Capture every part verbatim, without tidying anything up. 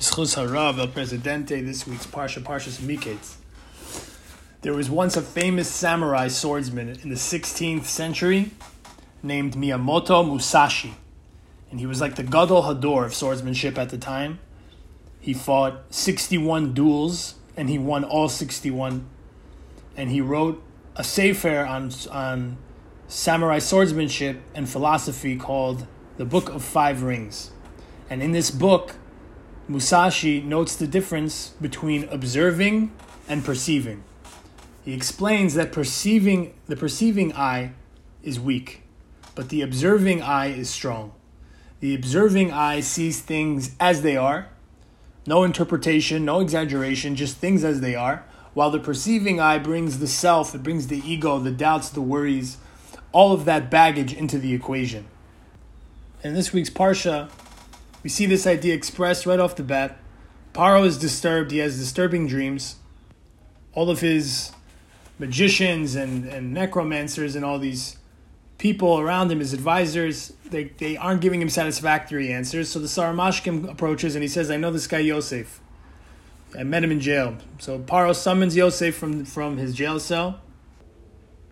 B'schus harav el presidente, this week's Parsha, Parashas Miketz. There was once a famous samurai swordsman in the sixteenth century named Miyamoto Musashi. And he was like the gadol hador of swordsmanship at the time. He fought sixty-one duels, and he won all sixty-one. And he wrote a sefer on, on samurai swordsmanship and philosophy called the Book of Five Rings. And in this book, Musashi notes the difference between observing and perceiving. He explains that perceiving, the perceiving eye is weak, but the observing eye is strong. The observing eye sees things as they are, no interpretation, no exaggeration, just things as they are, while the perceiving eye brings the self, it brings the ego, the doubts, the worries, all of that baggage into the equation. In this week's Parsha, we see this idea expressed right off the bat. Paro is disturbed. He has disturbing dreams. All of his magicians and, and necromancers and all these people around him, his advisors, they, they aren't giving him satisfactory answers. So the Saramashkim approaches and he says, I know this guy Yosef. I met him in jail. So Paro summons Yosef from, from his jail cell.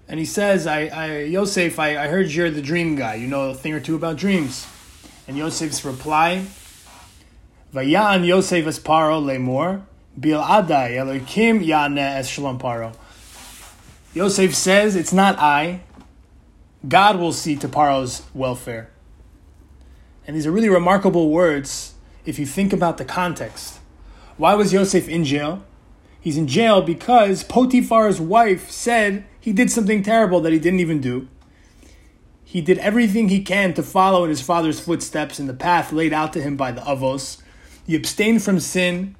And he says, I, I Yosef, I, I heard you're the dream guy. You know a thing or two about dreams. And Yosef's reply, Vayan Yosef es Paro lemor, bil adai elokim yane es shalom Paro. Yosef says, it's not I. God will see to Paro's welfare. And these are really remarkable words if you think about the context. Why was Yosef in jail? He's in jail because Potiphar's wife said he did something terrible that he didn't even do. He did everything he can to follow in his father's footsteps in the path laid out to him by the Avos. He abstained from sin.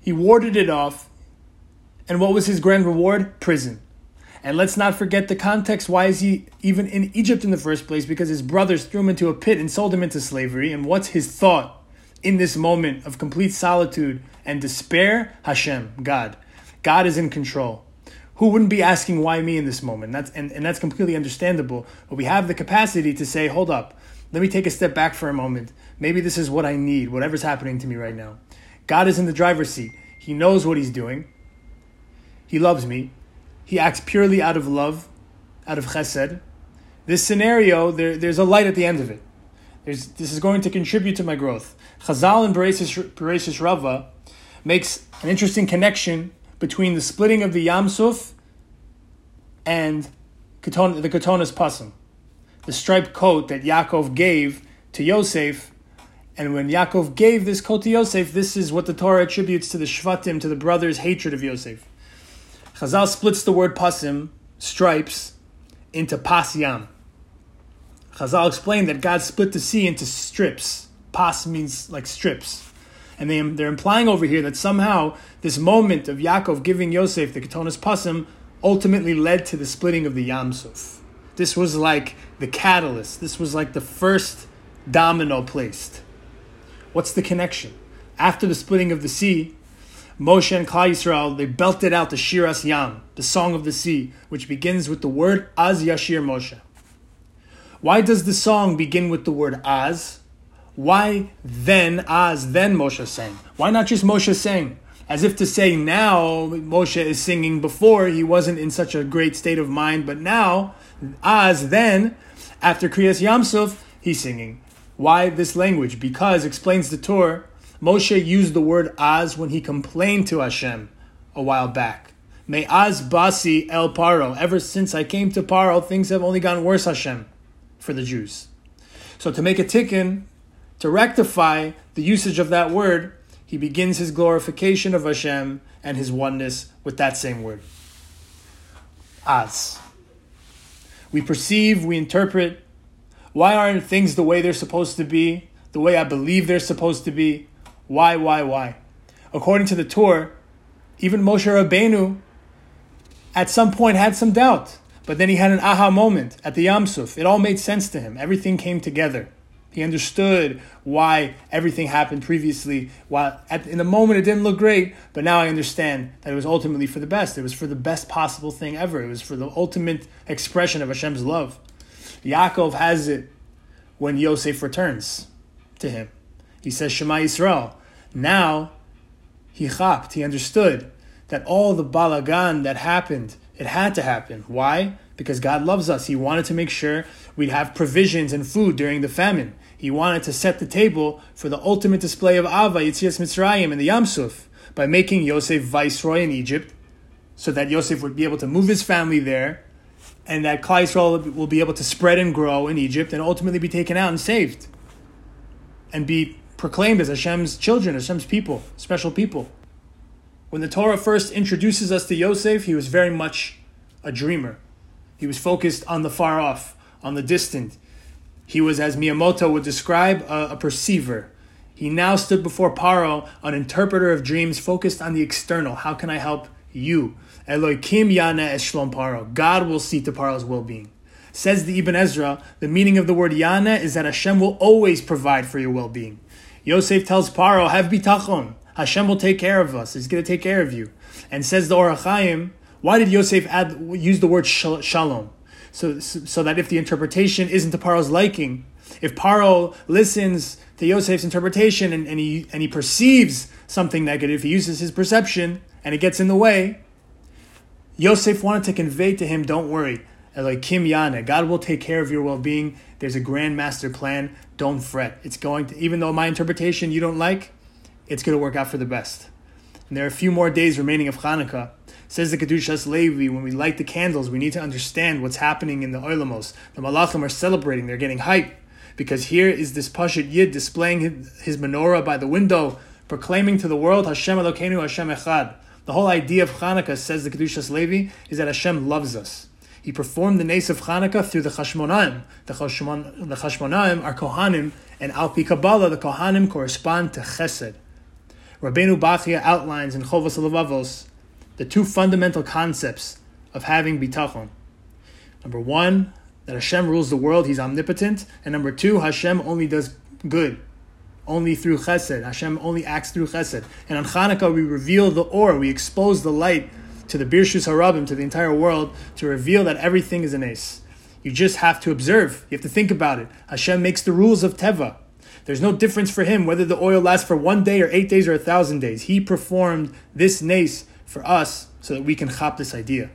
He warded it off. And what was his grand reward? Prison. And let's not forget the context. Why is he even in Egypt in the first place? Because his brothers threw him into a pit and sold him into slavery. And what's his thought in this moment of complete solitude and despair? Hashem, God. God is in control. Who wouldn't be asking why me in this moment? That's, and, and that's completely understandable. But we have the capacity to say, hold up, let me take a step back for a moment. Maybe this is what I need, whatever's happening to me right now. God is in the driver's seat. He knows what he's doing. He loves me. He acts purely out of love, out of chesed. This scenario, there, there's a light at the end of it. There's, this is going to contribute to my growth. Chazal and Bereishis Rabbah makes an interesting connection between the splitting of the Yam Suf and Katon, the Katonis Pasim, the striped coat that Yaakov gave to Yosef. And when Yaakov gave this coat to Yosef, this is what the Torah attributes to the Shvatim, to the brothers' hatred of Yosef. Chazal splits the word Pasim, stripes, into Pas-Yam. Chazal explained that God split the sea into strips. Pas means like strips. And they, they're implying over here that somehow this moment of Yaakov giving Yosef the Katonis Pasim ultimately led to the splitting of the Yam Suf. This was like the catalyst. This was like the first domino placed. What's the connection? After the splitting of the sea, Moshe and Klal Yisrael, they belted out the Shiras Yam, the song of the sea, which begins with the word Az Yashir Moshe. Why does the song begin with the word Az? Why then, as then Moshe sang? Why not just Moshe sang? As if to say now Moshe is singing before. He wasn't in such a great state of mind. But now, as then, after Kriyas Yamsuf, he's singing. Why this language? Because, explains the Torah, Moshe used the word as when he complained to Hashem a while back. Me az basi el Paro. Ever since I came to Paro, things have only gotten worse, Hashem, for the Jews. So to make a Tikken, to rectify the usage of that word, he begins his glorification of Hashem and his oneness with that same word. Az. We perceive, we interpret. Why aren't things the way they're supposed to be, the way I believe they're supposed to be? Why, why, why? According to the Torah, even Moshe Rabbeinu at some point had some doubt, but then he had an aha moment at the Yam Suf. It all made sense to him. Everything came together. He understood why everything happened previously. While at, in the moment it didn't look great, but now I understand that it was ultimately for the best. It was for the best possible thing ever. It was for the ultimate expression of Hashem's love. Yaakov has it when Yosef returns to him. He says, Shema Yisrael, Now he chapped, he understood that all the balagan that happened, it had to happen. Why? Because God loves us. He wanted to make sure we'd have provisions and food during the famine. He wanted to set the table for the ultimate display of Ava, Yetzias Mitzrayim, and the Yam Suf by making Yosef viceroy in Egypt, so that Yosef would be able to move his family there, and that Klal Yisrael will be able to spread and grow in Egypt and ultimately be taken out and saved and be proclaimed as Hashem's children, Hashem's people, special people. When the Torah first introduces us to Yosef, he was very much a dreamer. He was focused on the far off, on the distant. He was, as Miyamoto would describe, a, a perceiver. He now stood before Paro, an interpreter of dreams, focused on the external. How can I help you? Elohim yana es shlom Paro. God will see to Paro's well-being. Says the Ibn Ezra, the meaning of the word yana is that Hashem will always provide for your well-being. Yosef tells Paro, have bitachon. Hashem will take care of us. He's going to take care of you. And says the Orach Chaim, why did Yosef add, use the word shalom? So, so that if the interpretation isn't to Paro's liking, if Paro listens to Yosef's interpretation and, and he and he perceives something negative, he uses his perception and it gets in the way, Yosef wanted to convey to him, don't worry, Elohim Yana, God will take care of your well-being. There's a grand master plan. Don't fret. It's going to, even though my interpretation you don't like, it's going to work out for the best. And there are a few more days remaining of Hanukkah. Says the Kedushas Levi, when we light the candles, we need to understand what's happening in the Olamos. The Malachim are celebrating, they're getting hype, because here is this Pashat Yid displaying his, his menorah by the window, proclaiming to the world, Hashem Elokeinu, Hashem Echad. The whole idea of Hanukkah, says the Kedushas Levi, is that Hashem loves us. He performed the nes of Hanukkah through the Chashmonaim. The, Chashmon, the Chashmonaim are Kohanim, and Al Pi Kabbalah, the Kohanim correspond to Chesed. Rabbeinu Bachia outlines in Chovos Levavos the two fundamental concepts of having bitachon. Number one, that Hashem rules the world, He's omnipotent. And number two, Hashem only does good, only through chesed. Hashem only acts through chesed. And on Hanukkah, we reveal the or, we expose the light to the Bereishis Rabbah, to the entire world, to reveal that everything is a nes. You just have to observe. You have to think about it. Hashem makes the rules of teva. There's no difference for Him whether the oil lasts for one day or eight days or a thousand days. He performed this nes for us, so that we can chop this idea.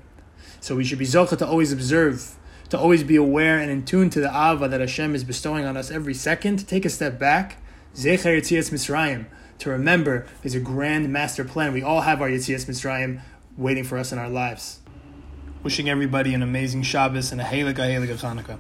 So we should be zochah to always observe, to always be aware and in tune to the ava that Hashem is bestowing on us every second, to take a step back, zecher Yetzias Mitzrayim, to remember there's a grand master plan. We all have our Yetzias Mitzrayim waiting for us in our lives. Wishing everybody an amazing Shabbos and a heilig, a heilig Hanukkah.